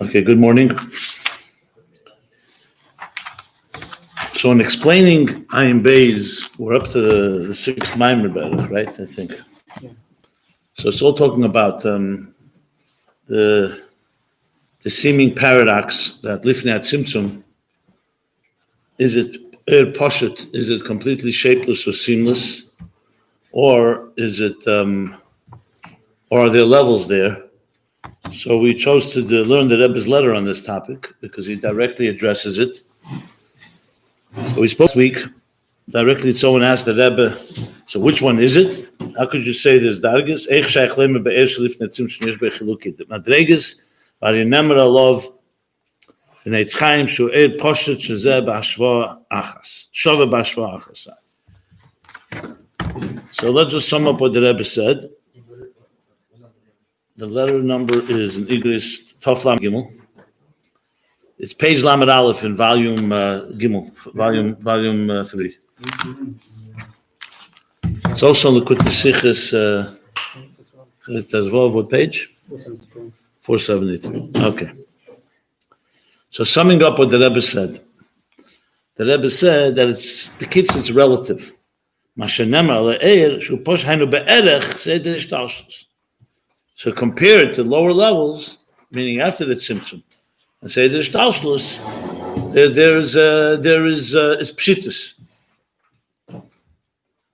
Okay, good morning. So in explaining Ayin Beis, we're up to the sixth Maimer, right? I think. Yeah. So it's all talking about the seeming paradox that Lifnei HaTzimtzum, is it Poshet, is it completely shapeless or seamless, or is it, or are there levels there? So we chose to learn the Rebbe's letter on this topic because he directly addresses it. So we spoke this week directly. Someone asked the Rebbe, so which one is it? How could you say there's dargis? Eich shaykh lema be'esh lifnei tzimtzum yesh bechilukid. Madreges v'arinemer alov v'neitz chaim shu'er poshet shezeh b'ashvah achas. Shove b'ashvah achas. So let's just sum up what the Rebbe said. The letter number is in Igris Toflam Gimel. It's page Lamed Aleph in volume Gimel, volume 3. It's also in the Likutei Sichos, what page? 473. Okay. So summing up what the Rebbe said that it's relative. So compare it to lower levels, meaning after the Tzimtzum. And say there's Tauslus, there is Pshitus.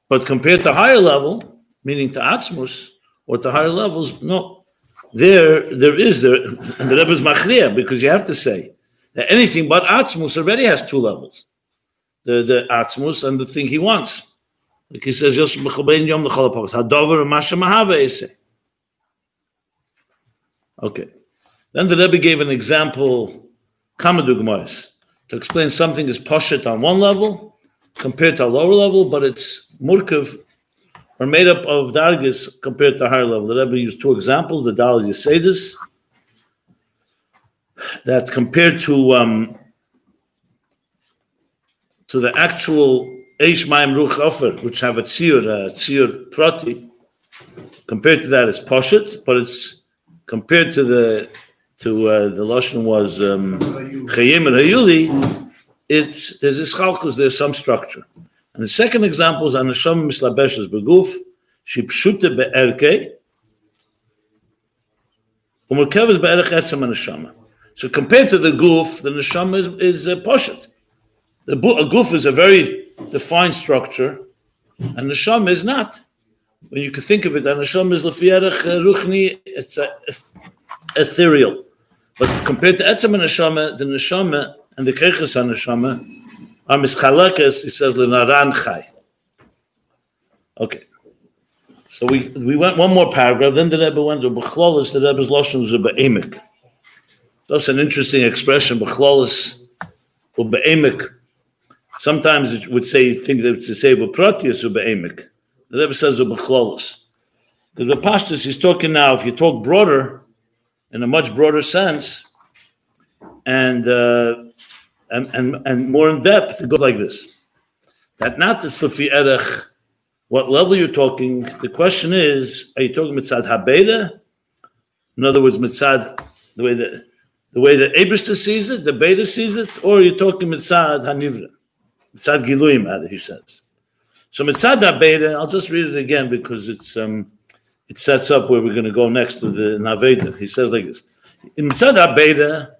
But compared to higher level, meaning to Atzmus, or to higher levels, no. There is, and the Rebbe is Machriya, because you have to say that anything but Atzmus already has two levels. The Atzmus and the thing he wants. Like he says, okay. Then the Rebbe gave an example, Kamadugmais, to explain something is poshet on one level, compared to a lower level, but it's murkav, or made up of dargis compared to a higher level. The Rebbe used two examples, the Dal Yesedis, that compared to the actual Eish Maim Ruch Ofer, which have a tziyur prati, compared to that is poshet, but it's compared to the Lashon was Chayim and Hayuli, there's Ischalkus, there's some structure. And the second example is Anasham Mislabeshes Beguf, Shipshute Be'erke, Umurkeves Be'erke Etzem Anashama. So compared to the Guf, the Neshama is Poshet. The Guf is a very defined structure, and Neshama is not. When you can think of it, Anasham is Lefiyarech Ruchni, it's ethereal. But compared to Etzem Neshama, the Neshama and the Keches Neshama are mischalekes. He says lenaran chai. Okay, so we went one more paragraph. Then the Rebbe went to b'chlolis. The Rebbe's lashon was b'emek. That's an interesting expression. B'chlolis or b'emek. Sometimes it would say think that to say b'pratius or b'emek. The Rebbe says b'chlolis because the pashtus he's talking now. If you talk broader, in a much broader sense, and more in depth, it goes like this: that not the Slufi Erech, what level you're talking. The question is: are you talking mitzad habeda? In other words, mitzad the way the Ebrister sees it, the Beta sees it, or are you talking mitzad hanivra, mitzad giluim? Rather, he says. So mitzad habeda. I'll just read it again because it's it sets up where we're going to go next to the Naveda. He says like this. In Mitzad HaBeda,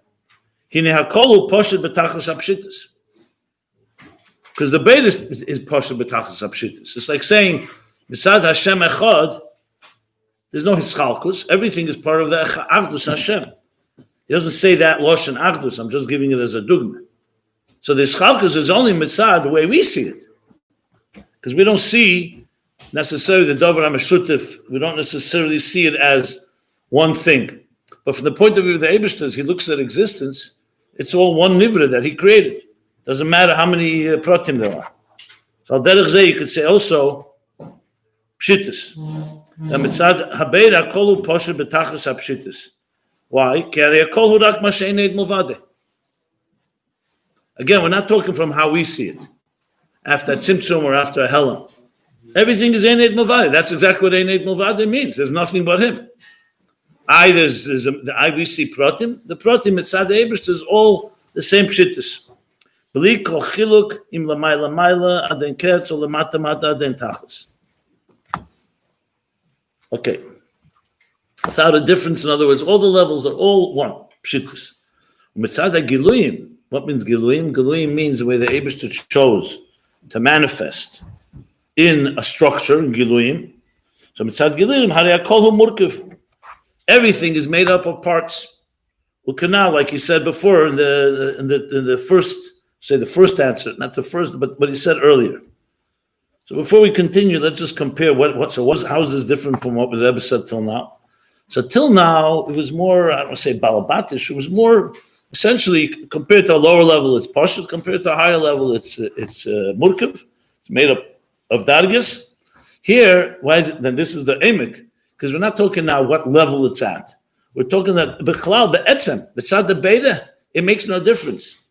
Hine HaKolu Poshet B'tachas HaPshitas. Because the Beda is Poshet B'tachas HaPshitas. It's like saying, Mitzad Hashem Echad, there's no Hischalkus. Everything is part of the Agdus Hashem. He doesn't say that Losh and Agdus. I'm just giving it as a dogma. So the Hischalkus is only Mitzad the way we see it. Because we don't see necessarily the Dover HaMeshutif, we don't necessarily see it as one thing. But from the point of view of the Eibishter, he looks at existence, it's all one Nivra that he created. Doesn't matter how many Pratim there are. So Derech Zeh, you could say also, Pshitis. Why? Again, we're not talking from how we see it. After a Tzimtzum or after a Helam. Everything is Ein Eid Milvado. That's exactly what Ein Eid Milvado means. There's nothing but him. We see Pratim. The Pratim Mitzad Eibush is all the same Pshittus. B'li kol chiluk im lamayla mayla aden kertz or lamata mata aden tachlis. Okay. Without a difference, in other words, all the levels are all one. Pshittus. Mitzad Giluyim. What means Giluyim? Giluyim means the way the Eibush chose to manifest in a structure, in Giluyim. So Mitzad Giluyim, Harei HaKol Hu Murkiv. Everything is made up of parts. Ukanal, like he said before in the first answer, but he said earlier. So before we continue, let's just compare how is this different from what the Rebbe said till now? So till now, it was more, I don't want to say balabatish, it was more, essentially, compared to a lower level, it's Pashut, compared to a higher level, it's Murkiv, it's made up of Dargis. Here, why is it, then this is the Emek, because we're not talking now what level it's at. We're talking that Bichlal, the Etzem, B'tzad the Beta, it makes no difference.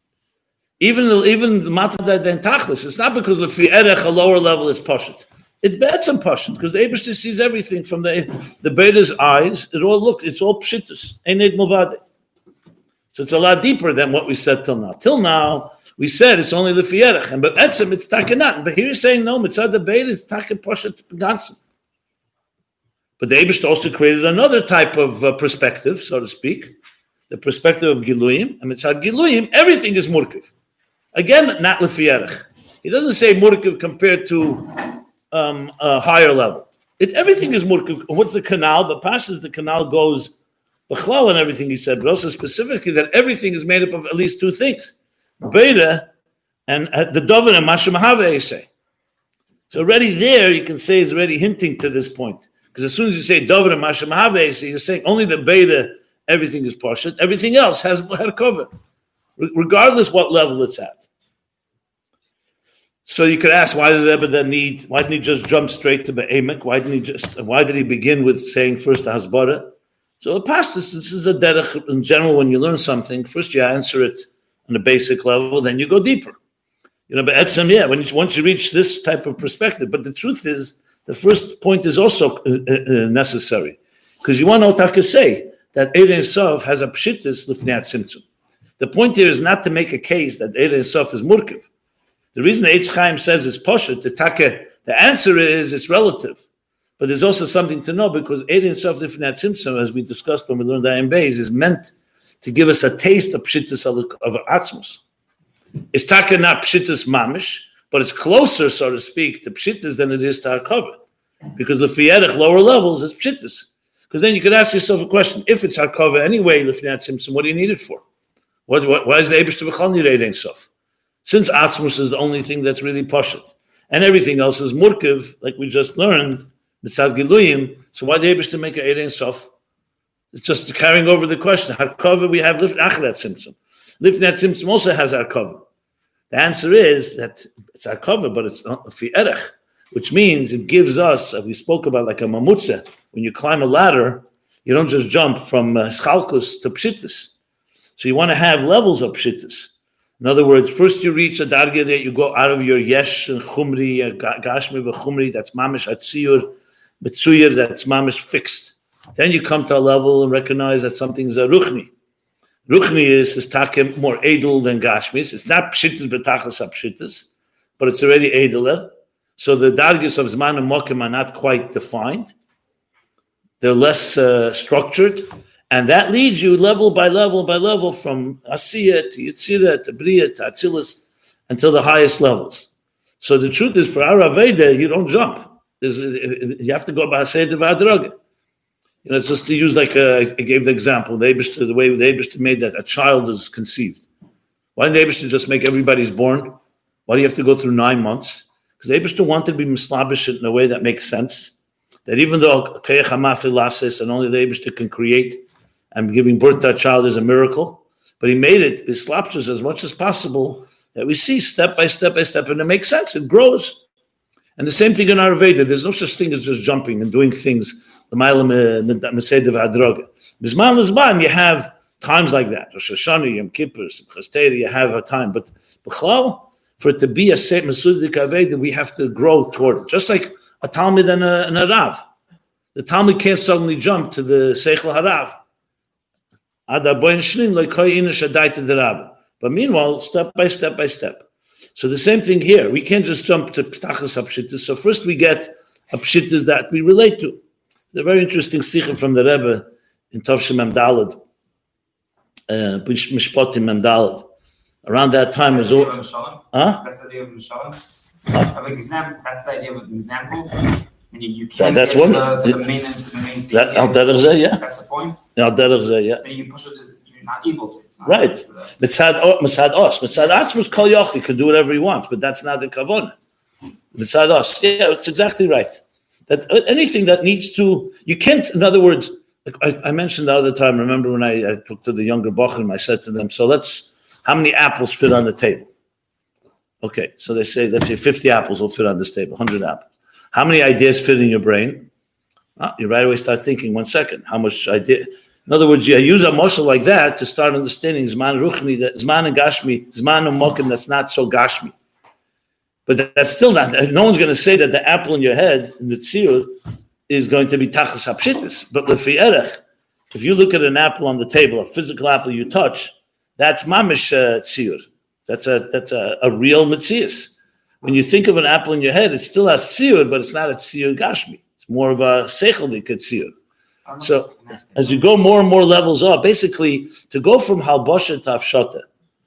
Even the Matadai Den Tachlis, it's not because Lefi Erech, a lower level, is Pashut. It's B'etzem Pashut, because the Eibishter sees everything from the Beta's eyes. It's all Pshitus, Ein Eid Milvado. So it's a lot deeper than what we said till now. Till now, we said it's only Lefi Erech, and B'etzem, it's Takenat. But here you're saying, no, B'tzad the Beta, it's Taken Pashut Ganzen. But the Eibush also created another type of perspective, so to speak, the perspective of Giluyim. And Mitzad Giluyim, everything is Murkiv. Again, not Lefi Erech. He doesn't say Murkiv compared to a higher level. Everything is Murkiv. What's the canal? But Pashas, the canal goes B'chlal and everything he said, but also specifically that everything is made up of at least two things, Beda and the Dovan and Masha Mahave, say. So already there, you can say, is already hinting to this point. Because as soon as you say Dover and Masha Mahave, so you're saying only the Beta, everything is Parshat. Everything else has cover, regardless what level it's at. So you could ask, why did Rebbe then why didn't he just jump straight to Be'emek? Why did he begin with saying first the Hasbara? So Pashtus, this is a derech in general. When you learn something, first you answer it on a basic level, then you go deeper. But Etzem, once you reach this type of perspective. But the truth is, the first point is also necessary, because you want to say that Eid Ein Sof has a pshitus l'fnei tzimtzum. The point here is not to make a case that Eid Ein Sof is murkiv. The reason the Eitz Chaim says it's poshut, the answer is it's relative. But there's also something to know, because Eid Ein Sof l'fnei tzimtzum, as we discussed when we learned Ayin Beis, is meant to give us a taste of pshitus of atzmos. It's taka not pshitus mamish, but it's closer, so to speak, to pshittas than it is to hakava, because l'fnei erech, lower levels, is pshittas. Because then you could ask yourself a question: if it's hakava anyway, l'fnei tzimtzum, what do you need it for? Why is the Eibush to b'chal need Eid Ein Sof? Since atzmus is the only thing that's really poshet, and everything else is murkiv, like we just learned, mitzad giluyim. So why the Eibush to make an Eid Ein Sof? It's just carrying over the question: hakava we have l'fnei tzimtzum. L'fnei tzimtzum also has hakava. The answer is that it's our cover, but it's not l'fnei erech, which means it gives us, as we spoke about, like a mamutza. When you climb a ladder, you don't just jump from schalkus to pshittus. So you want to have levels of pshittus. In other words, first you reach a dargah that you go out of your yesh and chumri, gashmi v'chumri, that's mamish atziyur, mitzuyir, that's mamish fixed. Then you come to a level and recognize that something's a ruchni. Ruchni is takem more edel than gashmis. It's not pshittas betachas apshittas, but it's already edeler. So the dargis of zman and mokim are not quite defined. They're less structured, and that leads you level by level by level from asiyah to yitzira to bria to atzilas until the highest levels. So the truth is, for our Aveda, you don't jump. You have to go by asiyah v'adraga. It's just to use, like I gave the example, the way the Eibush made that a child is conceived. Why didn't the Eibush just make everybody's born? Why do you have to go through 9 months? Because the Eibush wanted to be mislabish in a way that makes sense. That even though Keich HaMafi Lasis, and only the Eibush can create, and giving birth to a child is a miracle, but he made it mislabshus as much as possible, that we see step by step by step, and it makes sense, it grows. And the same thing in our Veda. There's no such thing as just jumping and doing things. You have times like that. Rosh Hashanah, Yom Kippur, Simchas Torah, you have a time. But for it to be a Veda, we have to grow toward it. Just like a Talmud and a Rav. The Talmud can't suddenly jump to the Seichel HaRav. But meanwhile, step by step by step. So the same thing here. We can't just jump to Ptachas HaPshitas. So first we get HaPshitas that we relate to. The very interesting sikha from the Rebbe in Tov Shem Mem Daled, Mishpatim Mem Daled. Around that time is all. That's the idea of Mishalim. That's the idea of examples. And you can't get to the main thing. That's the point. And you push it, you're not able to. Right. Mitzad Atzmos Kol Yochid can do whatever he wants, but that's not the Kavanah. Mitzad Os. Yeah, it's exactly right. That anything that needs to, you can't, in other words, I mentioned the other time, remember when I talked to the younger Bochum, I said to them, so how many apples fit on the table? Okay, so they say, let's say 50 apples will fit on this table, 100 apples. How many ideas fit in your brain? You right away start thinking, 1 second, how much idea? In other words, I use a moshel like that to start understanding Zman Ruchni, Zman and Gashmi, Zman and Mokim, that's not so Gashmi. But that's still not, no one's going to say that the apple in your head, in the tzirut, is going to be tachas hapshitis. But lefi erech, if you look at an apple on the table, a physical apple you touch, that's mamish tzirut. That's a real mitzias. When you think of an apple in your head, it still has tzirut, but it's not a tzirut gashmi. It's more of a seichelic tzirut. So as you go more and more levels up, basically to go from halbosha to hafshata,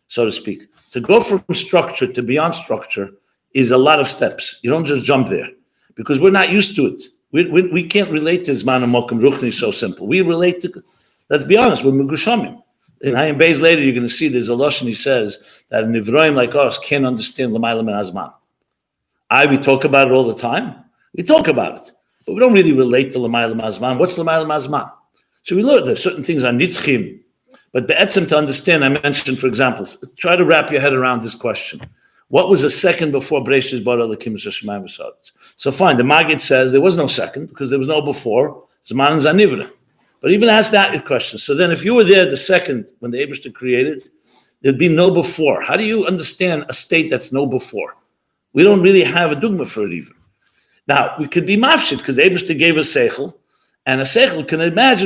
so to speak, to go from structure to beyond structure, is a lot of steps. You don't just jump there because we're not used to it. We can't relate to Zman and Mokum Ruchni so simple. We relate to, let's be honest, we're Megushamim. In Hayim Beis later, you're going to see there's a Lashon he says that an Ivroim like us can't understand L'mayla min Hazman. We talk about it all the time. We talk about it, but we don't really relate to L'mayla min Hazman. What's L'mayla min Hazman? So we learn there's certain things on Nitzchim, but Be'etzim to understand, I mentioned, for example, try to wrap your head around this question. What was a second before Bereishis bara Elokim Hashamayim v'Haaretz? So fine, the Maggid says there was no second because there was no before. Zman and Zanivra. But even ask that question. So then if you were there the second when the Eibishter created, there'd be no before. How do you understand a state that's no before? We don't really have a dogma for it even. Now, we could be mafshit because the Eibishter gave us seichel, and a seichel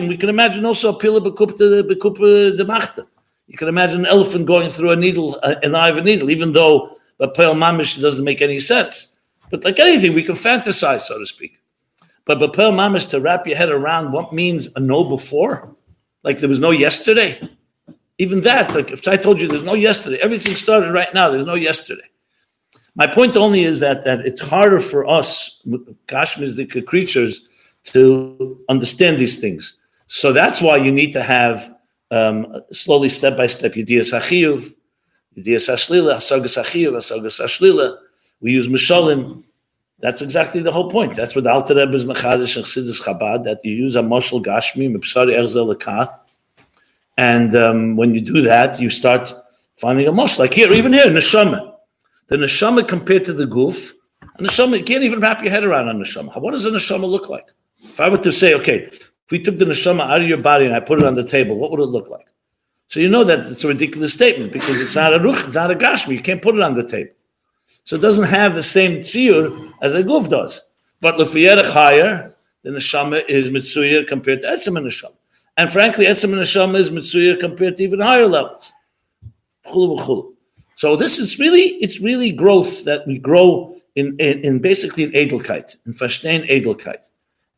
we can imagine also a pila b'kup de machta. You can imagine an elephant going through a needle, an eye of a needle, even though but Bapel Mamish doesn't make any sense. But like anything, we can fantasize, so to speak. But Bapel Mamish, to wrap your head around what means a no before, like there was no yesterday. Even that, like if I told you there's no yesterday, everything started right now, there's no yesterday. My point only is that it's harder for us, Gashmizdika creatures, to understand these things. So that's why you need to have, slowly, step by step, Yediyas HaChiyuv, Yediyas HaShlila, Hasagas HaChiyuv, Hasagas HaShlila. We use Mishalim. That's exactly the whole point. That's what the Alter Rebbe is Mechadish and Chassidus Chabad, that you use a Moshel Gashmi, Mepsari Erzel Lekah. And when you do that, you start finding a Moshel. Like here, even here, Neshama. The Neshama compared to the Guf. Neshama, you can't even wrap your head around a Neshama. What does a Neshama look like? If I were to say, okay, if we took the neshama out of your body and I put it on the table, what would it look like? So you know that it's a ridiculous statement because it's not a ruch, it's not a gashmi. You can't put it on the table. So it doesn't have the same tziyur as a guf does. But l'fiyerech higher, the neshama is mitzuyir compared to etzim and neshama. And frankly, etzim and neshama is mitzuyir compared to even higher levels. So this is really growth that we grow in basically in edelkeit, in verstehen edelkeit.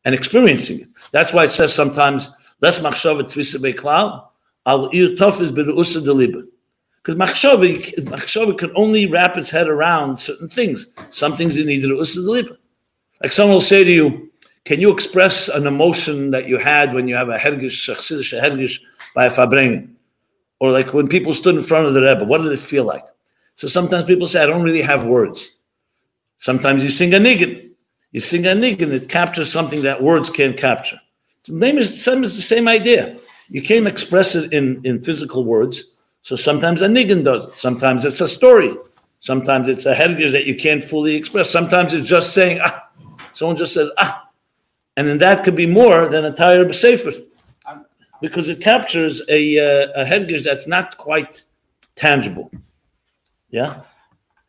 And experiencing it. That's why it says sometimes, "Less machshava tfisa beklal al ir tofes berusa deliba," because machshava can only wrap its head around certain things. Some things you need rusa deliba. Like someone will say to you, "Can you express an emotion that you had when you have a hergish, shachsidish hergish by a fabrengen?" Or like when people stood in front of the Rebbe, what did it feel like? So sometimes people say, "I don't really have words." Sometimes you sing a nigun. You sing a niggun and it captures something that words can't capture. It's the same idea. You can't express it in physical words. So sometimes a niggun does it. Sometimes it's a story. Sometimes it's a hergish that you can't fully express. Sometimes it's just saying, ah. Someone just says, ah. And then that could be more than a entire sefer. Because it captures a hergish that's not quite tangible. Yeah?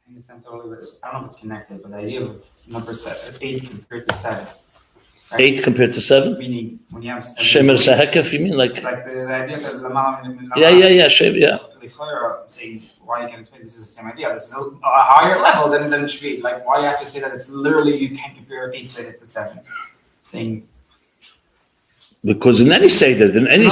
I understand totally, but I don't know if it's connected, but the idea of number seven, 8 compared to 7. Right? 8 compared to 7? Meaning, when you have... Shemer Zahakaf, you mean like... Like the idea that Lama... Yeah. I'm saying, why you can explain this is the same idea. This is a higher level than it should be. Like, why you have to say that it's literally, you can't compare 8 to 7. I'm saying... Because in any seder, in any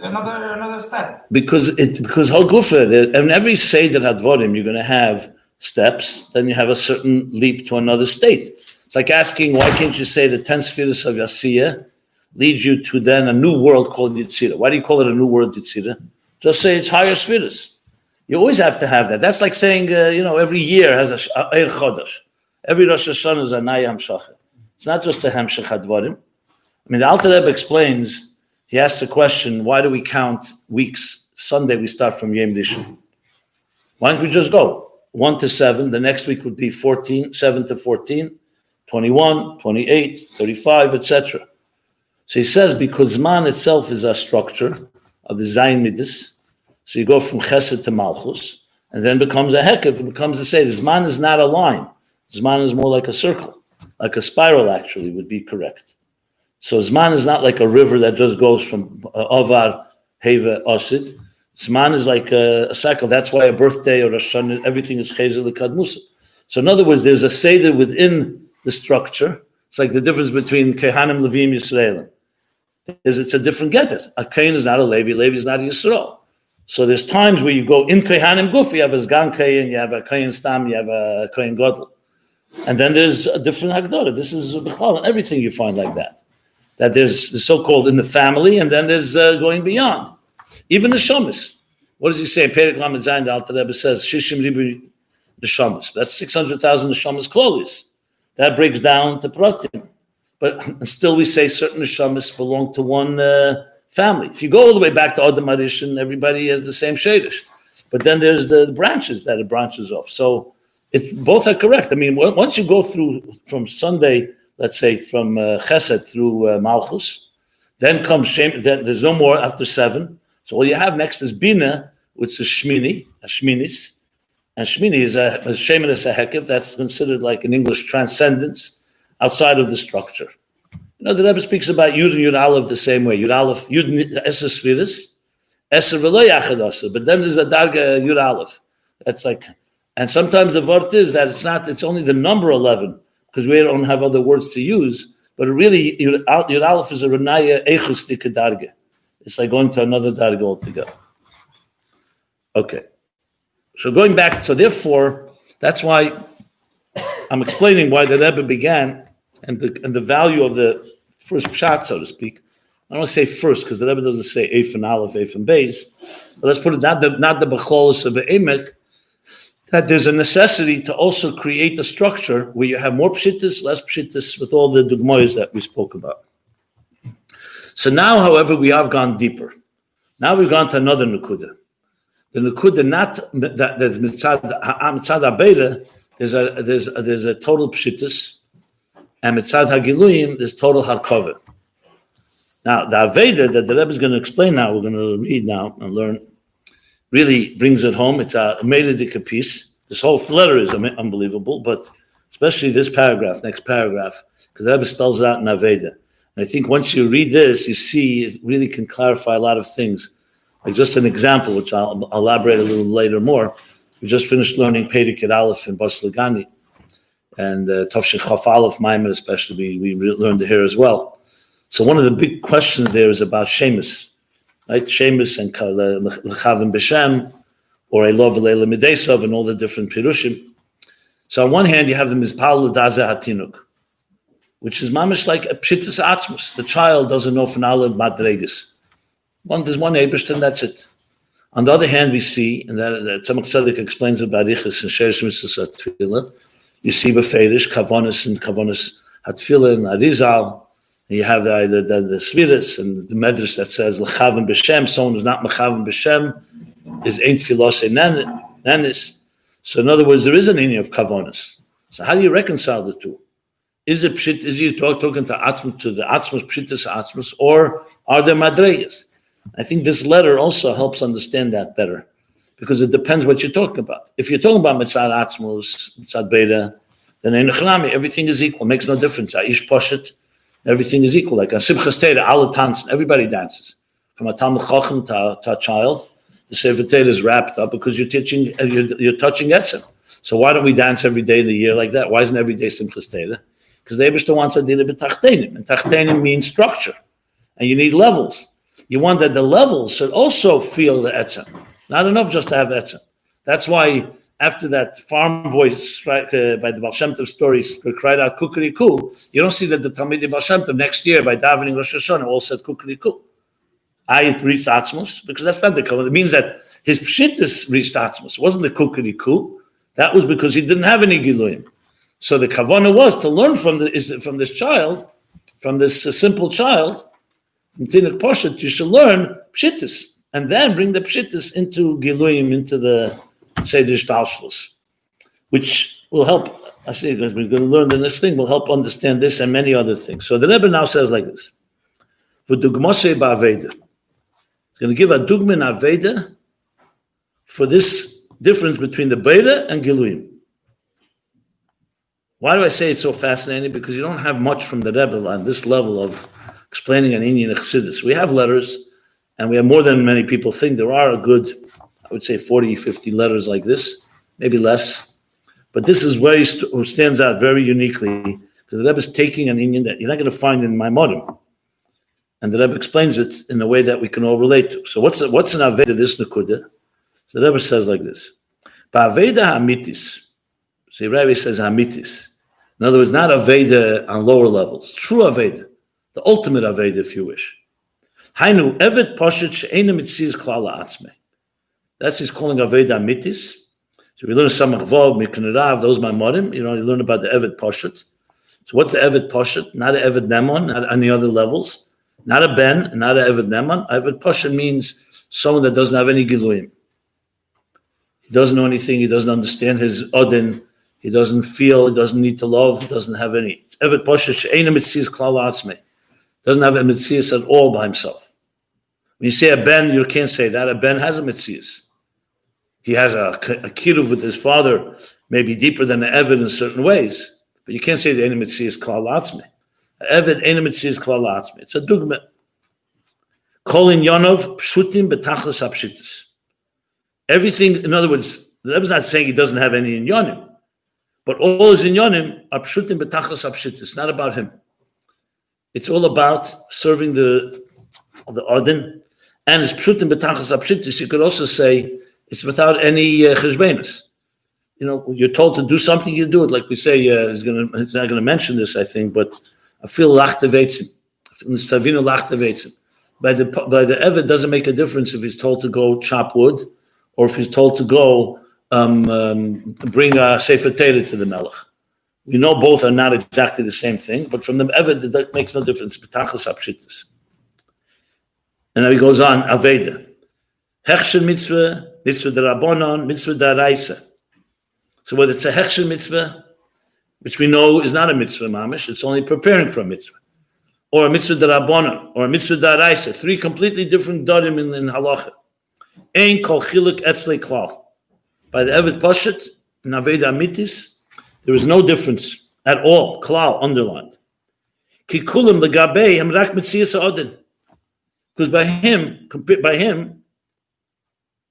another step. Because Hal Gufa, in every seder hadvarim, you're going to have steps. Then you have a certain leap to another state. It's like asking, why can't you say the 10 spheres of Yasiyah leads you to then a new world called Yitzira? Why do you call it a new world Yitzira? Just say it's higher spheres. You always have to have that. That's like saying, every year has a Eir Chodesh. Every Rosh Hashanah is a Naya Hamshachah. It's not just a Hamshach hadvarim. I mean, the Alter Rebbe explains, he asks the question, why do we count weeks? Sunday we start from Yom Dishan. Why don't we just go 1 to 7? The next week would be 14, 7 to 14, 21, 28, 35, etc. So he says, because Zman itself is a structure of the Zayin Midas. So you go from Chesed to Malchus, and then becomes a Hekef, it becomes a Seder. Zman is not a line. Zman is more like a circle, like a spiral actually would be correct. So Zman is not like a river that just goes from Avar, Heva, Asid. Zman is like a cycle. That's why a birthday or a shun, everything is Chezer L'Kadmusa. So in other words, there's a Seder within the structure. It's like the difference between Kehanim, Levim, Yisraelim. It's a different getter. A Kehan is not a Levi, Levi is not a Yisrael. So there's times where you go in Kehanim Guf, you have a Zgan Kehan, you have a Kehan Stam, you have a Kehan Gadol. And then there's a different Hagdorah. This is Bechal, and everything you find like that. That there's the so-called in the family, and then there's going beyond. Even the Shomis. What does he say? Perek Lamed Zayin, the Alter Rebbe says, Shishim Ribu the Shomis. That's 600,000 the Shomis Klolis. That breaks down to Pratim. But still we say certain Shomis belong to one family. If you go all the way back to Adam Arishan, everybody has the same Shadish. But then there's the branches that it branches off. So both are correct. I mean, once you go through from Sunday... Let's say from Chesed through Malchus, then comes Shem. Then there's no more after 7. So all you have next is Bina, which is Shmini, a Shminis, and Shmini is a Sheminus a Hekev. That's considered like an English transcendence outside of the structure. The Rebbe speaks about Yud and Yud Aleph the same way. Yud Aleph, Yud Eser Sfiris, Eser V'lo Yachad Eser. But then there's a Darga Yud Aleph. That's like, and sometimes the word is that it's not. It's only the number 11. Because we don't have other words to use, but really, Yud Aleph is a Renaya Echustika Darga. It's like going to another Darga altogether. Okay. So going back, so therefore, that's why I'm explaining why the Rebbe began and the value of the first Pshat, so to speak. I don't want to say first, because the Rebbe doesn't say Eif and Aleph, Eif and Beis. But let's put it, not the Becholos of the Emek, that there's a necessity to also create a structure where you have more pshittas, less pshittas, with all the dugmois that we spoke about. So now, however, we have gone deeper. Now we've gone to another nukuda. The nukuda, not that there's mitzad habeira, there's a total pshittas, and mitzad hagiluim, there's total harkova. Now, the aveda that the Rebbe is going to explain now, we're going to read now and learn, really brings it home. It's a melodic piece. This whole letter is unbelievable, but especially this paragraph, next paragraph, because the Rebbe spells it out in Aveda. And I think once you read this, you see it really can clarify a lot of things. Like just an example, which I'll elaborate a little later more. We just finished learning Perek Yud Aleph in Bas Lagani, and Tafshin Chaf Aleph Maimer especially, we learned here as well. So one of the big questions there is about Shemus. Right, Shemus and L'chavim B'Shem, or Elov Leila Midesov, and all the different pirushim. So on one hand, you have the Mizpal L'Daza Hatinuk, which is mamish like a Pshittas Atzmus. The child doesn't know Fanalad Madregas. There's one Ebershton, that's it. On the other hand, we see, and that Tzemach Tzedek explains about Ichis and Sheresh Mitzvahs HaTfilah, you see Beferish, Kavonis and Kavonis HaTfilah and Arizal. You have the Sviris and the Medrash that says L'chavim B'Shem, someone who's not M'chavim B'Shem is ain't filos nanis. So in other words, there is an inyan of kavonis. So how do you reconcile the two? Is it pshit? Is you talking to the atzmos pshitas atzmos, or are there madreyas? I think this letter also helps understand that better, because it depends what you're talking about. If you're talking about mitzad atzmos, mitzad beta, then in Echanami, everything is equal. It makes no difference. Aish Poshet, everything is equal. Like on Simchas Torah, Allah dances. Everybody dances. From a Talmud Chacham to a child, the Sefer Torah is wrapped up because you're touching Etzem. So why don't we dance every day of the year like that? Why isn't every day Simchas Torah? Because the Eibishter wants a dina b'tachtenim. And tachtenim means structure. And you need levels. You want that the levels should also feel the Etzem. Not enough just to have Etzem. That's why after that farm boy strike by the Baal Shem Tov stories cried out Kukuriku, you don't see that the Talmidei Baal Shem Tov next year by davening Rosh Hashanah all said Kukuriku. I reached Atzmos, because that's not the covenant. It means that his Pshittis reached Atzmos. It wasn't the Kukuriku. That was because he didn't have any Giluyim. So the Kavanah was to learn from this simple child, from Tinuk Poshet, you should learn Pshittis, and then bring the Pshittis into Giluyim, into the Seder Shtalshlus, which will help. I see, because we're going to learn the next thing, will help understand this and many other things. So the Rebbe now says like this. For Dugmosei Ba'Aveda. He's going to give a Dugma in Aveda for this difference between the Beira and Giluyim. Why do I say it's so fascinating? Because you don't have much from the Rebbe on this level of explaining an Inyan Chassidus. We have letters, and we have more than many people think. There are a good, I would say 40, 50 letters like this, maybe less. But this is where he stands out very uniquely, because the Rebbe is taking an Inyan that you're not going to find in Maimonim. And the Rebbe explains it in a way that we can all relate to. So what's an Aveda, this Nekuda? So the Rebbe says like this. Ba'Aveda Hamitis. So the Rebbe says Hamitis. In other words, not Aveda on lower levels. True Aveda. The ultimate Aveda, if you wish. Hainu Evet Poshet She'ena Mitzias Klal Ha'atzmei. That's his calling Aveda Hamitis. So we learn Samach Vav, Mikunarav, those Maimarim. You learn about the Evet Poshet. So what's the Evet Poshet? Not an Evet Nemon, not any other levels. Not a ben, not an Eved Neman. Eved Pasha means someone that doesn't have any Giluyim. He doesn't know anything. He doesn't understand his Odin. He doesn't feel. He doesn't need to love. He doesn't have any. It's Eved Pasha she'ena mitzias klal ha'atzmei. Doesn't have a mitzias at all by himself. When you say a ben, you can't say that. A ben has a mitzias. He has a kiruv with his father, maybe deeper than an Eved in certain ways. But you can't say the she'ena mitzias klal ha'atzmei. Eved Enemit sees Klalatzmi. It's a dogma. Calling Yonov Pshutim Betachlis Hapshitis. Everything, in other words, the Rebbe's not saying he doesn't have any in Yonim, but all his in Yonim are Pshutim Betachlis Hapshitis. It's not about him. It's all about serving the Odin, and it's Pshutim Betachlis Hapshitis. You could also say it's without any Cheshbenis. You're told to do something, you do it. Like we say, he's not going to mention this, I think, but. I feel lachtevetzim. Savino lachtevetzim. By the Eved doesn't make a difference if he's told to go chop wood, or if he's told to go bring a sefer Torah to the melech. We know both are not exactly the same thing, but from the Eved that makes no difference. And now he goes on Aveda. Hechsher mitzvah, mitzvah derabonon, mitzvah deraisa. So whether it's a hechsher mitzvah, which we know is not a mitzvah mamish, it's only preparing for a mitzvah, or a mitzvah d'rabbanan, or a mitzvah d'araisa, three completely different darim in halacha. Ein kol chiluk etzlei klal. By the Eved Poshet, in Aveda Hamitis, there is no difference at all, klal, underlined. Ki kulam legabei hem rak mitzias ha'odin. Because by him,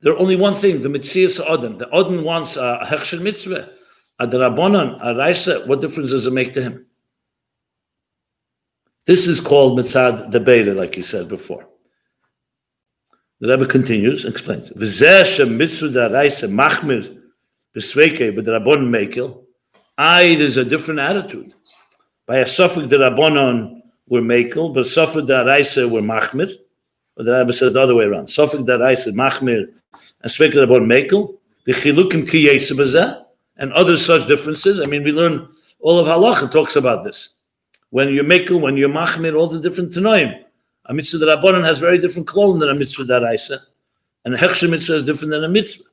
there are only one thing, the mitzias ha'odin. The Odin wants a hechsher mitzvah. Adrabonon, Araisa, what difference does it make to him? This is called Mitzad Debeira, like he said before. The Rebbe continues and explains. V'zeh mitzvah d'araisa machmir b'sveike b'drabon mekel. There's a different attitude. By a suffik d'rabonon, we're mekel, but suffik d'araisa, we're machmir. But the Rebbe says the other way around. Suffik d'araisa machmir and sveike d'rabon mekel. V'chilukim ki yesa b'zeh. And other such differences. I mean, we learn all of halacha talks about this. When you're mekel, when you're machmir, all the different tanoim. A mitzvah d'rabbanan has very different klolin than a mitzvah d'araisa, and a hechsher mitzvah is different than a mitzvah.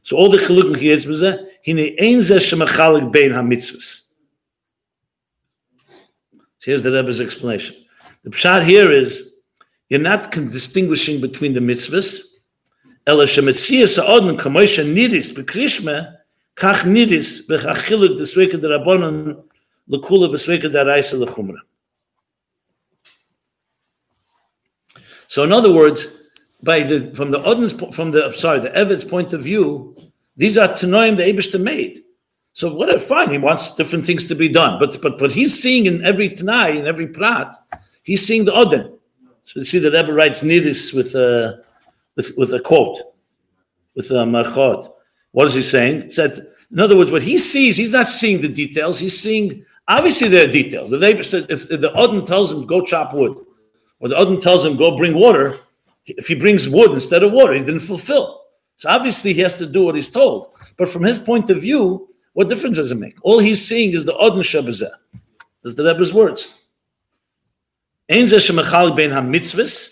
So all the chilukim chiyetz b'zeh hine ein zeh shemachalik bein hamitzvahs. So here's the Rebbe's explanation. The pshat here is you're not distinguishing between the mitzvahs. Ela shemetzias ha'odin kamoisha nidis b'krishma. Kach niris v'chachiluk d'sveika d'rabonon l'kula v'sveika d'araisa l'chumra. So in other words, from the Evid's point of view, these are Tanoim the Eibishter made. So what? Fine, he wants different things to be done, but he's seeing in every Tanai, in every Prat, he's seeing the Odin. So you see, the Rebbe writes Niris with a quote, with a marchot. What is he saying? He said, in other words, what he sees, he's not seeing the details. He's seeing, obviously there are details. If the Odin tells him go chop wood, or the Odin tells him go bring water, if he brings wood instead of water, he didn't fulfill. So obviously he has to do what he's told. But from his point of view, what difference does it make? All he's seeing is the Odin Shabazah. That's the Rebbe's words. Ein zeh shemachalik bein ha-mitzvahs.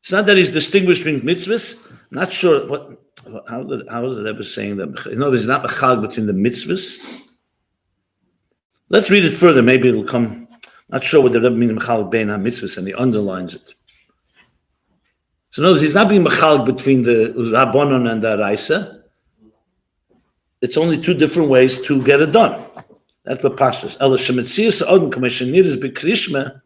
It's not that he's distinguished between mitzvahs. Not sure what. How is the Rebbe saying that? You know, he's not machalik between the mitzvahs. Let's read it further. Maybe it'll come. Not sure what the Rebbe means machalik bein ha-mitzvahs, and he underlines it. So in other words, he's not being machalik between the Rabbanon and the Raisa. It's only two different ways to get it done. That's what pastors. El Shemitzias Odin Commission Niris B'Krishma.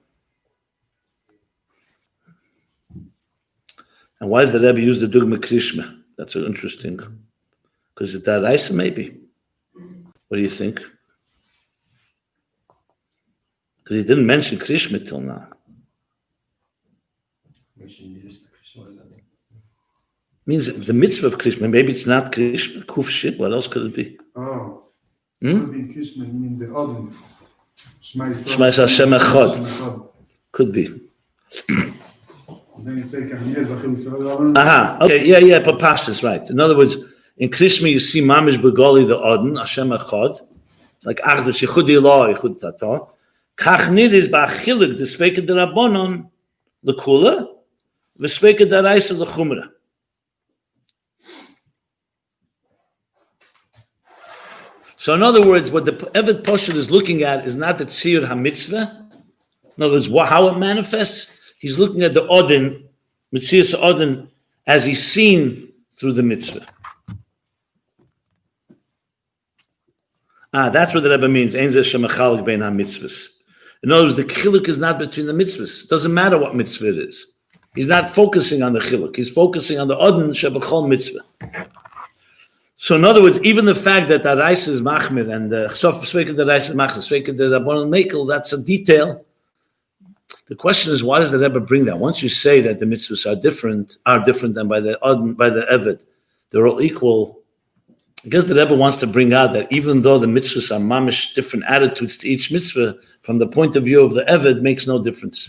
And why does the Rebbe use the Dugma Krishma? That's interesting. Because it's the Raisa, maybe. What do you think? Because he didn't mention Krishma till now. Means the mitzvah of Krishna. Maybe it's not Krishna. Kuf shit. What else could it be? Oh. Could be Krishna, meaning the oven. Shmais Hashem Echad. Could be. Then you say, okay. Yeah. But Pashas, right. In other words, in Krishna, you see Mamish Begoli, the Odin, Hashem Echad. It's like Achdush, Yichud Ilah, Yichud Tato. Kach niris ba'achiluk, d'sveika d'rabonon, l'kula, v'sveika d'araisa l'chumra. So in other words, what the Eved Poshet is looking at is not the Tzir HaMitzvah. In other words, how it manifests. He's looking at the Odin, Mitzias Odin, as he's seen through the mitzvah. That's what the Rebbe means. Ein zeh shemachalik bein ha-mitzvahs. In other words, the chiluk is not between the mitzvahs. It doesn't matter what mitzvah it is. He's not focusing on the chiluk. He's focusing on the Odin shebechol mitzvah. So in other words, even the fact that the Raisa is Machmir and the Chsof Sveika the Raisa is Machmir, Sveika the Rabbanon Mekel, that's a detail. The question is, why does the Rebbe bring that? Once you say that the mitzvahs are different, and by the Eved, they're all equal. I guess the Rebbe wants to bring out that even though the mitzvahs are mamish, different attitudes to each mitzvah, from the point of view of the Eved, makes no difference.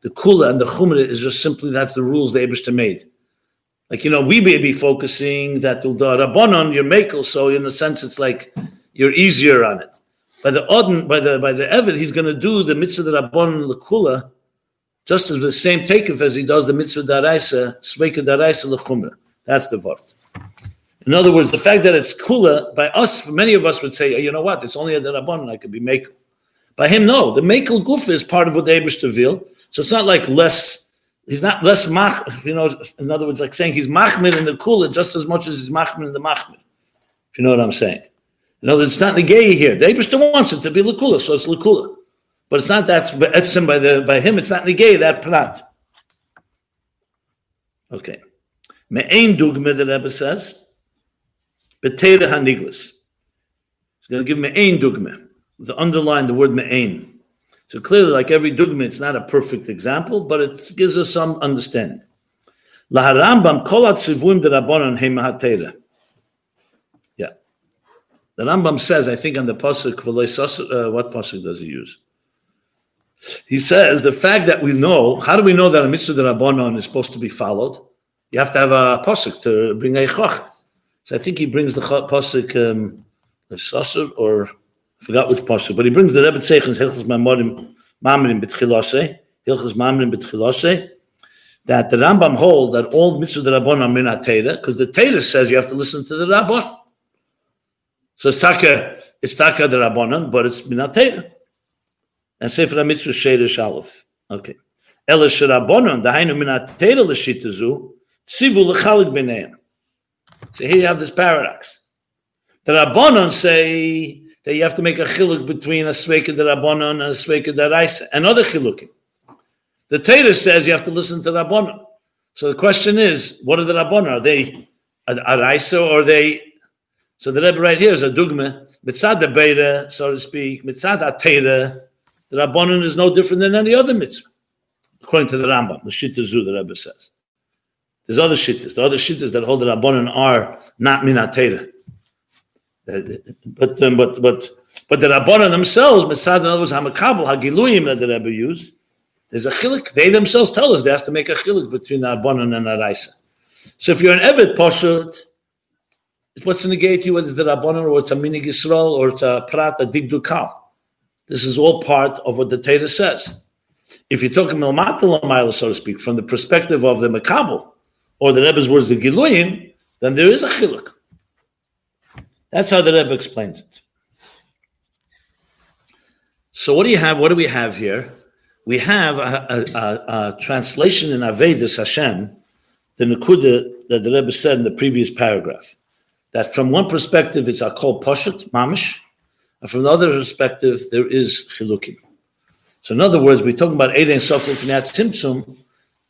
The Kula and the Chumra is just simply that's the rules the Eibishter made. Like, we may be focusing that the Rabbanon, your Mekel, so in a sense it's like you're easier on it. By the Odin, by the Eved, he's going to do the mitzvah Rabbanon l'kula just as the same takeoff as he does the mitzvah d'araisa, sveika d'araisa l'chumra. That's the vort. In other words, the fact that it's kula, by us, many of us would say, oh, you know what, it's only at the Rabbanon I could be Mekel. By him, no. The Mekel gufa is part of what the Eibishter vil, so it's not like less. He's not less mach, in other words, like saying he's machmir in the kula just as much as he's machmir in the machmir. If you know what I'm saying. It's not negei here. The Eibishter wants it to be l'kula, so it's l'kula. But it's not that, etzim by him, it's not negei, that prat. Okay. Me'ein dugma, the Rebbe says, b'teira haniglis. He's going to give me'ein dugma. To underline the word me'ein. So clearly, like every dugma, it's not a perfect example, but it gives us some understanding. Laharambam kolat sivuim de Rabbanon he mahatera. Yeah. The Rambam says, I think on the pasuk, what pasuk does he use? He says, the fact that we know, how do we know that a mitzvah de Rabbanon is supposed to be followed? You have to have a pasuk to bring a choch. So I think he brings the pasuk, I forgot which pasuk, but he brings the Rebbe Tzeichon's Hilchos Ma'amarim B'Tchilosei, Hilchos Ma'amarim B'Tchilosei, that the Rambam hold that all mitzvot Rabbanon are min ha-Torah, because the Torah says you have to listen to the Rabbanon. So it's taka the Rabbanon, but it's min ha-Torah. And Sefer HaMitzvot Sheirish Aleph. Okay. Ela she Rabbanon, dahainu min ha-Torah l'shita zu, Sivu l'chalik b'neim. So here you have this paradox. The Rabbanon say that you have to make a chiluk between a sveika de Rabbanon and a sveika de Raisa and other chilukim. The Torah says you have to listen to Rabbanon. So the question is, what are the Rabbanon? Are they a Raisa or are they? So the Rebbe right here is a dugma, mitzad de beira, so to speak, mitzad atera. The Rabbanon is no different than any other mitzvah, according to the Rambam. The Shitta Zu, the Rebbe says. There's other shittas. The other shittas that hold the Rabbanon are not minatera. But the Rabbanon themselves, mitzad, in other words, hamakabel, hagiluyim that the Rebbe used, there's a chilik. They themselves tell us they have to make a chilik between the Rabbanon and the Raisa. So if you're an Evet Poshut, what's in the gate to you, whether it's the Rabbanon or it's a Minig Yisrael or it's a Prat, a Digdukal? This is all part of what the Torah says. If you're talking Milmata Lamayla, so to speak, from the perspective of the Makabel, or the Rebbe's words, the Giluyim, then there is a Chiluk. That's how the Rebbe explains it. So what do you have? What do we have here? We have a translation in Avedis Hashem, the Nekuda that the Rebbe said in the previous paragraph, that from one perspective it's called Poshut, Mamish, and from the other perspective there is Chilukim. So in other words, we're talking about Eid Ein Sof L'Fnei Tzimtzum.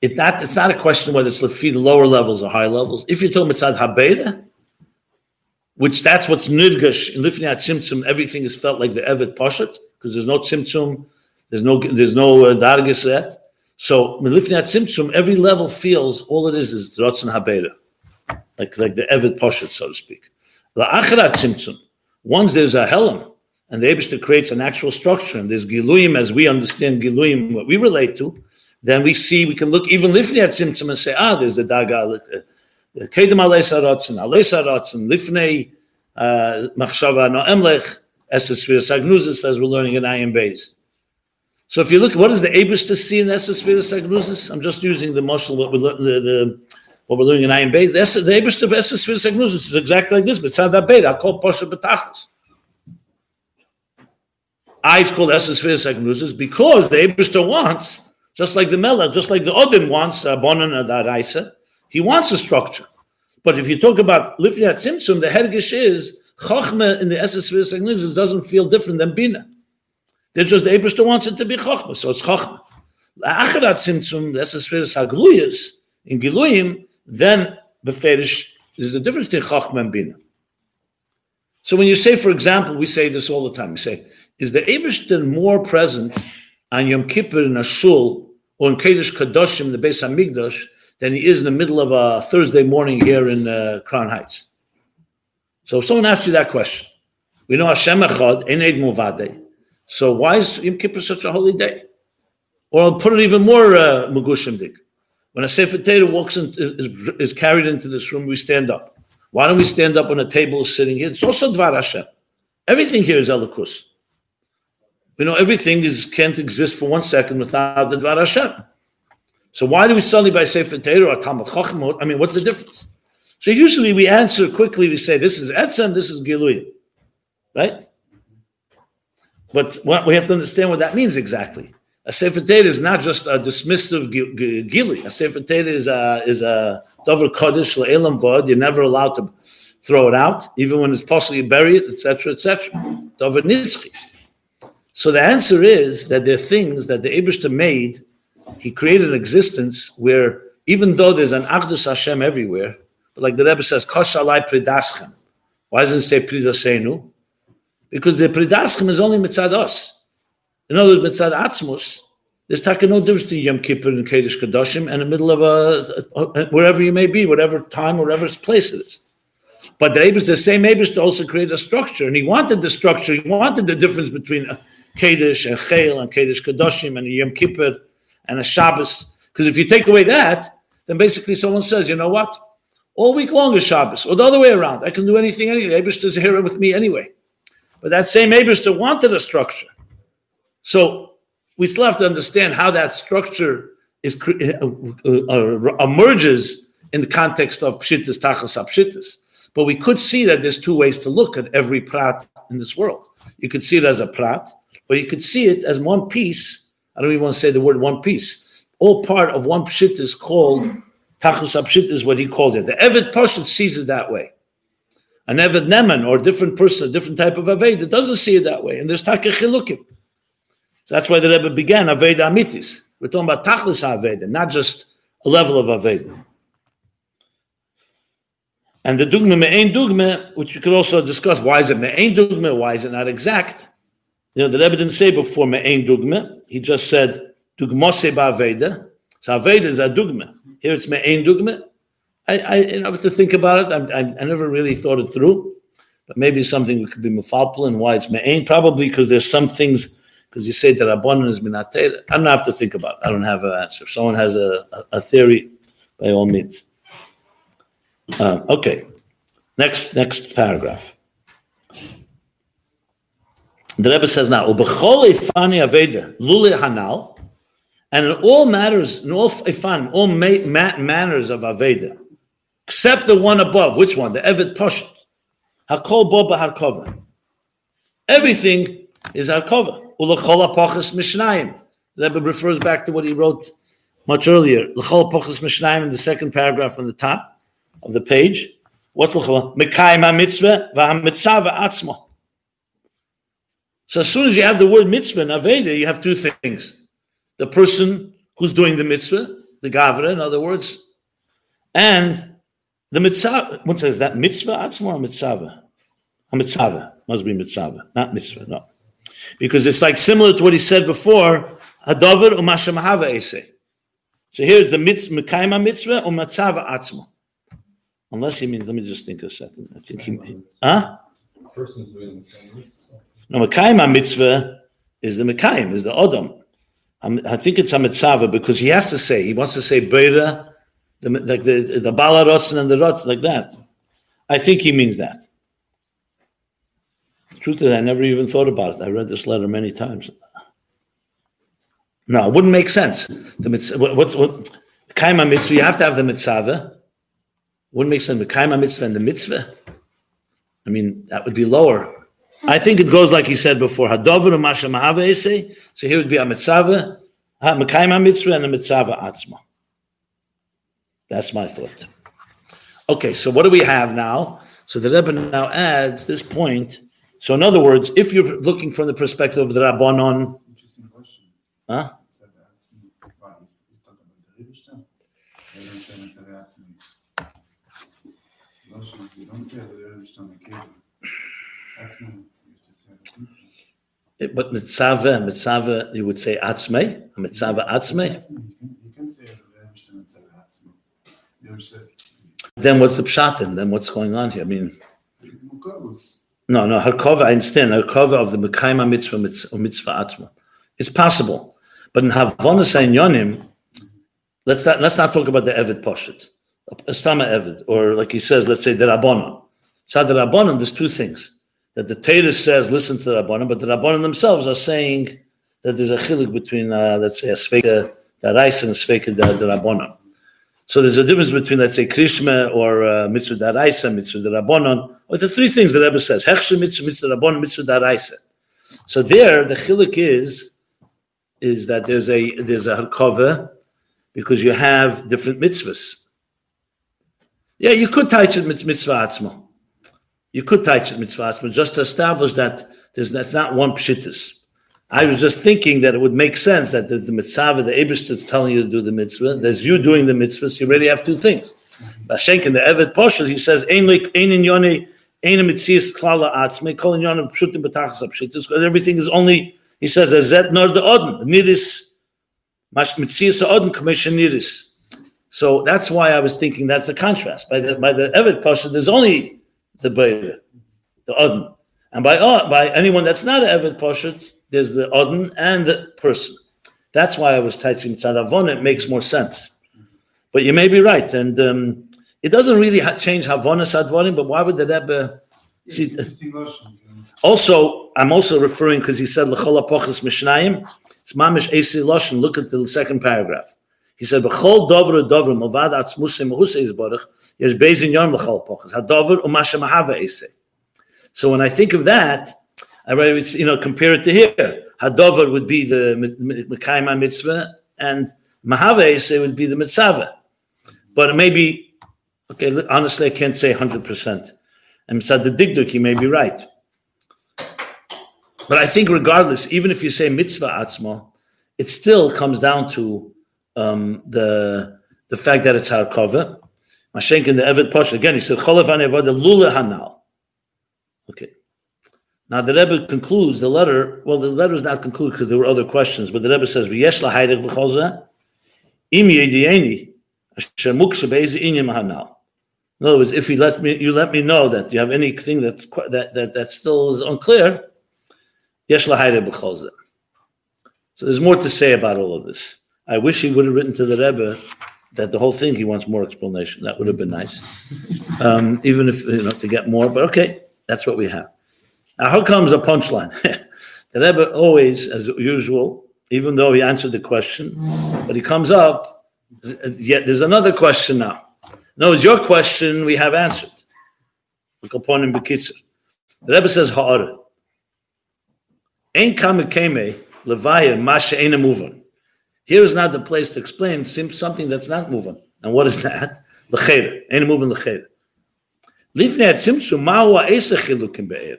It's not a question whether it's Lefi the lower levels or high levels. If you're talking Mitzad HaBeira, which that's what's Nidgash, in Lifnei HaTzimtzum, everything is felt like the Evet Poshut, because there's no Tzimtzum, there's no Dargis yet. So in Lifnei HaTzimtzum, every level feels, all it is Rotzen HaBeira, like the Evet Poshut, so to speak. La'achra Tzimtzum, once there's a Helam, and the Eibishter creates an actual structure, and there's Giluyim, as we understand Giluyim, what we relate to, then we see, we can look even Lifnei HaTzimtzum and say, there's the Daga, Kedem Alei Saratzen, Lifnei, Machshava No Emlech, Esther Sfiras Agnuzis, as we're learning in Ayin Beis. So if you look, what does the Eibishter see in Esther Sfiras Agnuzis? I'm just using the Moshel, what we're learning in Ayin Beis. The Eibishter of Esther Sfiras Agnuzis is exactly like this, but Tzad HaBeira, I'll call Pasha B'Tachlis. It's called Esther Sfiras Agnuzis because the Eibishter wants, just like the Melech, just like the Odin wants, Bonan and Araisa, he wants a structure. But if you talk about Lifnei HaTzimtzum, the Hergish is, Chochmah in the Esther Sfiras Agnuzis doesn't feel different than Bina. It's just the Eibishter wants it to be Chochmah, so it's Chochmah. L'achar HaTzimtzum, the Esther Sfiras Agnuzis, in Giluyim, then Beferish is the difference between Chochmah and Bina. So when you say, for example, we say this all the time, we say, is the Eibishter more present on Yom Kippur in a shul or in Kodesh Kadoshim, the Beis HaMikdash, than he is in the middle of a Thursday morning here in Crown Heights? So if someone asks you that question, we know Hashem Echad, Ein Eid Muvadeh, so why is Yom Kippur such a holy day? Or I'll put it even more Megushim Dik. When a Sefer Torah walks in, is carried into this room, we stand up. Why don't we stand up when a table is sitting here? It's also Dvar Hashem. Everything here is Elikus. We know everything can't exist for 1 second without the Dvar Hashem. So why do we suddenly by Sefer Torah or Talmud Chacham? I mean, what's the difference? So usually we answer quickly. We say, this is Etzem, this is Gilui. Right? But we have to understand what that means exactly. A Sefer Torah is not just a dismissive Gilui. A Sefer Torah is a Dover Kodesh Le'elam Vod. You're never allowed to throw it out, even when it's possible you bury it, etc., etc. Dover Nitzchi. So the answer is that there are things that the Eibishter made. He created an existence where, even though there's an Achdus Hashem everywhere, but like the Rebbe says, Kosh Alai Pridaschem. Why doesn't it say Pridasenu? Because the Pridaschem is only Mitzad us. In other words, Mitzad Atzmus, there's no difference between Yom Kippur and Kodesh Kadoshim and the middle of wherever you may be, whatever time, whatever place it is. But the same Eibishter also created a structure, and he wanted the structure, he wanted the difference between Kedesh and Chayil and Kedesh Kadoshim and Yom Kippur and a Shabbos. Because if you take away that, then basically someone says, you know what? All week long is Shabbos. Or the other way around. I can do anything. Eibishter's here with me anyway. But that same Eibishter wanted a structure. So we still have to understand how that structure is emerges in the context of Pshittas, Tachas, Apshittas. But we could see that there's two ways to look at every Prat in this world. You could see it as a Prat, or you could see it as one piece. I don't even want to say the word one piece. All part of one pshit is called Tachlis HaPshit is what he called it. The Eved Pashut sees it that way. An Eved Neman, or a different person, a different type of Aved, doesn't see it that way. And there's Taka Chilukim. So that's why the Rebbe began Aved Amitis. We're talking about Tachlis HaAved, not just a level of Aved. And the Dugma Me'ein Dugma, which you could also discuss, why is it Me'ein Dugma? Why is it not exact? You know, the Rebbe didn't say before Me'ein Dugma. He just said Dugmose Ba'Aveda. So Aveda is a Dugma. Here it's Me'ein Dugma. I have to think about it. I never really thought it through, but maybe something could be mafalpel and why it's me'ain. Probably because there's some things, because you say that Rabbanon is minatera. I'm gonna have to think about it. I don't have an answer. If someone has a theory, by all means. Okay, next paragraph. The Rebbe says now ubechol ifani aveda lule hanal, and in all matters, in all ifan, all manners of aveda. Except the one above, which one? The Eved Pashut. Hakol bo b'harkova. Everything is harkova. Ulechol apachas mishnayim. The Rebbe refers back to what he wrote much earlier. Lechol apachas mishnayim in the second paragraph on the top of the page. What's lechol? Mekayim ha-mitzvah v'ha-mitzvah atzmo. So as soon as you have the word mitzvah in Aveda, you have two things. The person who's doing the mitzvah, the gavra, in other words, and the mitzvah, what says that? Mitzvah atzma or mitzvah? A mitzvah. Must be mitzvah, not mitzvah, no. Because it's like similar to what he said before, hadavar u'masha mahava eseh. So here's the mitzvah, mekayma mitzvah or mitzvah atzma. Unless he means, let me just think a second. I think he, The person's doing the same mitzvah. No, mekayma mitzvah is the mekayim, is the odom. I think it's a mitzvah because he has to say, he wants to say beira. The Bala Rotzen and the Rotz, like that. I think he means that. The truth is, I never even thought about it. I read this letter many times. No, it wouldn't make sense. The mitzvah, Kaima mitzvah, you have to have the mitzvah. Wouldn't make sense. The Kaima mitzvah and the mitzvah. I mean, that would be lower. I think it goes like he said before. Hadover u'masha mahava eseh. So here would be a mitzvah, Kaima mitzvah, and a mitzvah atzma. That's my thought. Okay, so what do we have now? So the Rebbe now adds this point. So in other words, if you're looking from the perspective of the Rabbanon, interesting question. Huh? But mitzvah, you would say atzmei, mitzvah atzmei. Then what's the pshat in? Then what's going on here? I mean, no, harkova, I understand, harkova of the mekayma mitzvah or mitzvah atzma. It's possible, but in havonas yonim, let's not talk about the eved pashut, stama eved, or like he says, let's say the rabbanon. So the rabbanon, there's two things that the Torah says, listen to the rabbanon, but the rabbanon themselves are saying that there's a chiluk between, let's say, a sveika daraisa and a sveika darabbanon. So there's a difference between, let's say, Krishma or Mitzvah Daraisa, Mitzvah Darabonon, or the three things the Rebbe says, Hechshe Mitzvah, Mitzvah Darabonon, Mitzvah Daraisa. So there, the chiluk is that there's a harkova because you have different mitzvahs. Yeah, you could teach it Mitzvah Atzma. You could teach it Mitzvah Atzma just to establish that that's not one pshittus. I was just thinking that it would make sense that there's the mitzvah, the Eibishter is telling you to do the mitzvah, there's you doing the mitzvah, so you already have two things. Bashenk in the Eved Poshel, he says, Ein inyoni, ein mitzias klala atzme, kol inyonim pshutim b'tachas hapshitos, because everything is only, he says, azet nor de odin, niris, mitzias odin, k'meshen niris. So that's why I was thinking that's the contrast. By the Eved Poshel, there's only the beira, the odin. And by anyone that's not an Eved Poshel, there's the Odin and the person. That's why I was touching Tzadavon. It makes more sense. But you may be right. And it doesn't really change Havonas Advonim, but why would the Rebbe... See, also, I'm also referring, because he said, L'chol apochas mishnayim, it's mamish esi loshen. Look at the second paragraph. He said, B'chol dovr dovr, m'vad atzmusei m'husei izborach, yesh bezin yon l'chol apochas, ha'dovr u'masha mahava esei. So when I think of that, I would, compare it to here. Hadover would be the Mekayma mitzvah, and Mahave would be the mitzvah. But maybe, okay, honestly, I can't say 100%. And Tzaddik, he may be right. But I think regardless, even if you say mitzvah atzma, it still comes down to the fact that it's harkava. Mashenk in the Evet Pasha, again, he said, Cholevan Evada Lula Hanal. Okay. Now the Rebbe concludes the letter. Well, the letter is not concluded because there were other questions, but the Rebbe says, V'yesh lahaydek b'chol zeh, im yedieni, asher mukshe be'ezeh inyam hanal. In other words, if you let me know that you have anything that still is unclear, yesh lahaydek b'chol zeh. So there's more to say about all of this. I wish he would have written to the Rebbe that the whole thing, he wants more explanation. That would have been nice. Even if, to get more, but okay, that's what we have. Now, here comes a punchline. The Rebbe always, as usual, even though he answered the question, but he comes up, yet there's another question now. No, it's your question we have answered. The Rebbe says, Ha'ara. Ein kamikeme levaya masha eina muvan. Here is not the place to explain something that's not moving. And what is that? L'cheira. Ain't moving l'cheira. Lifnei tzimtzum ma'hu ha'eisa chilukim be'er.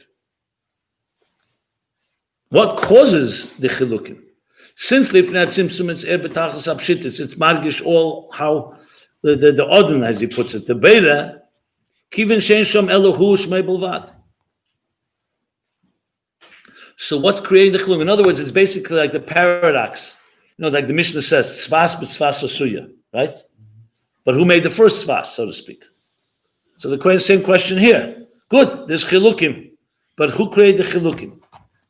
What causes the chilukim? Since lifnei tzimtzum it's er betachas apshitis, it's margish all how the odin, as he puts it, the beira, kivin shein shom elohu shmei bulvad. So what's creating the chilukim? In other words, it's basically like the paradox. Like the Mishnah says, tzvas b'tzvas osuya, right? But who made the first tzvas, so to speak? So the same question here. Good, there's chilukim, but who created the chilukim?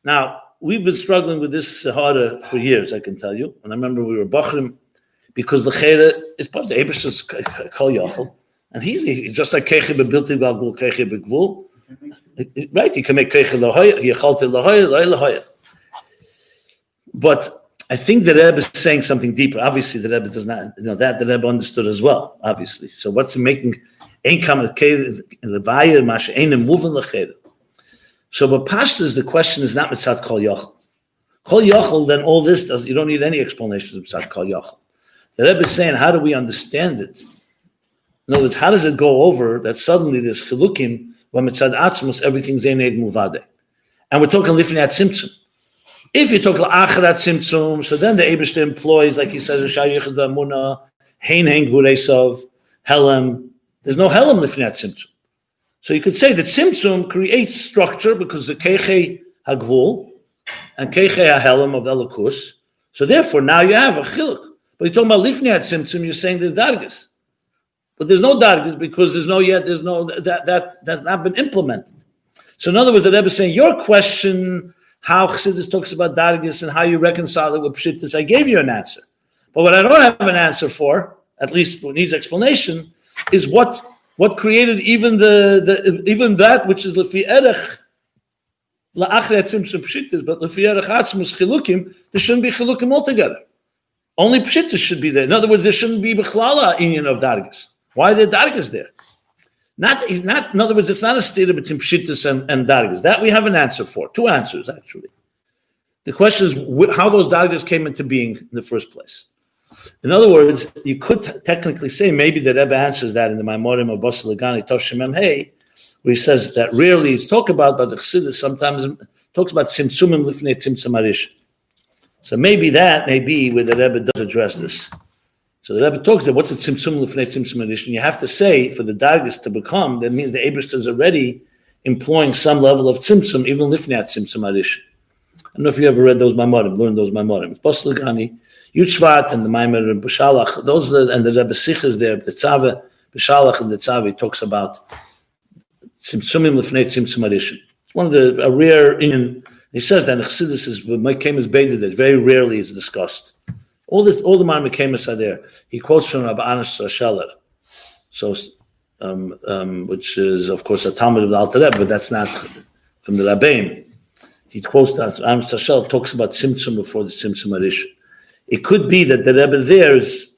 Now, we've been struggling with this Sahara for years, I can tell you. And I remember we were bachrim, because the Chera is part of the Ebersh's Kol Yachol. And he's just like Keiche bebilti b'agul, Keiche b'gvul. Right, he can make Keiche l'hoya, he chalte l'hoya, l'hoya. But I think the Rebbe is saying something deeper. Obviously, the Rebbe does not, that the Rebbe understood as well, obviously. So what's making income levaya masha ain't moving l'chera? So but pastors, the question is not mitzat kol yachol. Kol yachol, then all this does, you don't need any explanations of mitzat kol yachol. The Rebbe is saying, how do we understand it? In other words, how does it go over that suddenly there's chilukim, when mitzat atzmos, everything's eneg muvade? And we're talking lifnei atzimtzum. If you talk la'acharat simtsum, so then the Eibishter employs, like he says in Sha'ar Yichud Amuna, hein gvuresov, helem. There's no helem lifnei simtsum. So you could say that simtsum creates structure because the keiche hagvul and keiche hahelem of elokus. So therefore, now you have a chiluk. But you're talking about lifnei simtsum. You're saying there's dargis, but there's no dargis because there's no that's not been implemented. So in other words, the Rebbe is saying your question, how Chassidus talks about dargis and how you reconcile it with Pshittis, I gave you an answer. But what I don't have an answer for, at least what needs explanation, is what created even even that which is lefi erech la'achre atzimtzum Pshittis, but lefi erech atzmus chilukim. There shouldn't be chilukim altogether. Only Pshittis should be there. In other words, there shouldn't be bechlala inyan of dargis. Why are there dargis there? In other words, it's not a state between Pshittis and Dargis. That we have an answer for. Two answers, actually. The question is how those Dargis came into being in the first place. In other words, you could technically say, maybe the Rebbe answers that in the Maimorim of Bosel Lagani, Tov Shem Mem Hey, where he says that rarely is talked about, but the Chassidus sometimes talks about Tzimtzumim Lifnei Tzimtzum Harishon. So maybe that may be where the Rebbe does address this. So the Rebbe talks that what's a tzimtzum lifnei tzimtzum edition? You have to say for the dargis to become, that means the Eibishter is already employing some level of tzimtzum, even lifnei tzimtzum edition. I don't know if you ever read those maimarim, learned those maimarim. It's Bosel Lagani, Yud Shvat, and the maimar in B'Shalach. Those are, and the Rebbe Sikh is there, the Tzaveh, B'Shalach, and the Tzaveh talks about tzimtzumim lifnei tzimtzum edition. It's one of a rare Indian. He says that in Chassidus is my came as baited that very rarely is discussed. All the Maimonides Kamis are there. He quotes from Rabbi Anas Rasheler, which is, of course, a Talmud of the Alter Rebbe, but that's not from the Rabbeim. He quotes that Anas Rasheler talks about Simtsum before the Simtsum Harish. It could be that the Rebbe there is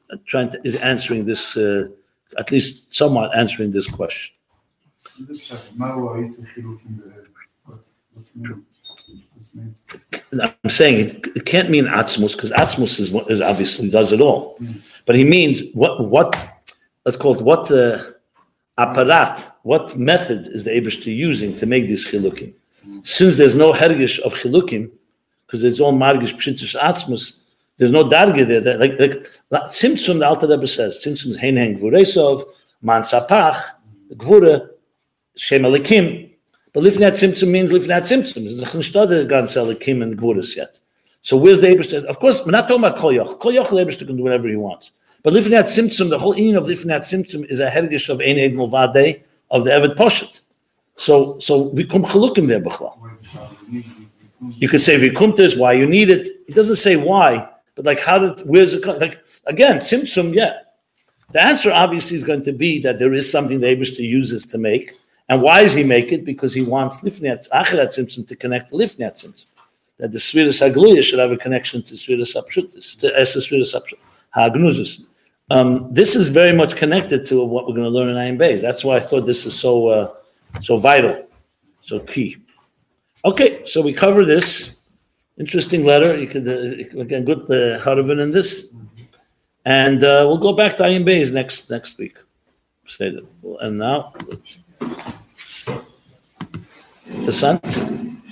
answering this, at least somewhat answering this question. I'm saying it can't mean atzmus because atzmus is obviously does it all, but he means what That's called what apparat, what method is the Eibishter using to make these chilukim? Since there's no hergish of chilukim, because it's all margish pshitish atzmus, there's no darge there. That, like Simtsum, the Alter Rebbe says, Simtsum is heinhen gvuresov, man sapach, gvure, shem elikim. But lifnat Simtsum means lifnat Simtsum. It's not the gans elikim and gvures yet. So where's the Eibishter? Of course, we're not talking about koyoch. Koyoch, the Eibishter can do whatever he wants. But Lifnat Simtsum, the whole union of Lifnat Simtsum is a hergish of Ein Eid Mulvadeh of the Evet Poshet. So we come chalukim there b'chla. You could say vikumtes, why you need it. It doesn't say why, but like how did, where's it, like again, Simtsum, yeah. The answer obviously is going to be that there is something the Eibishter uses to make. And why does he make it? Because he wants Lifnat, Achirat Simtsum to connect to Lifnat Simtsum. That the Sfiras HaGluya should have a connection to Sfiras HaPshutis, to Sfiras HaGnuzis. This is very much connected to what we're going to learn in Ayin Beis. That's why I thought this is so vital, so key. Okay, so we cover this interesting letter. You could again get the Harvin in this, and we'll go back to Ayin Beis next week. Say that. And now, the sun.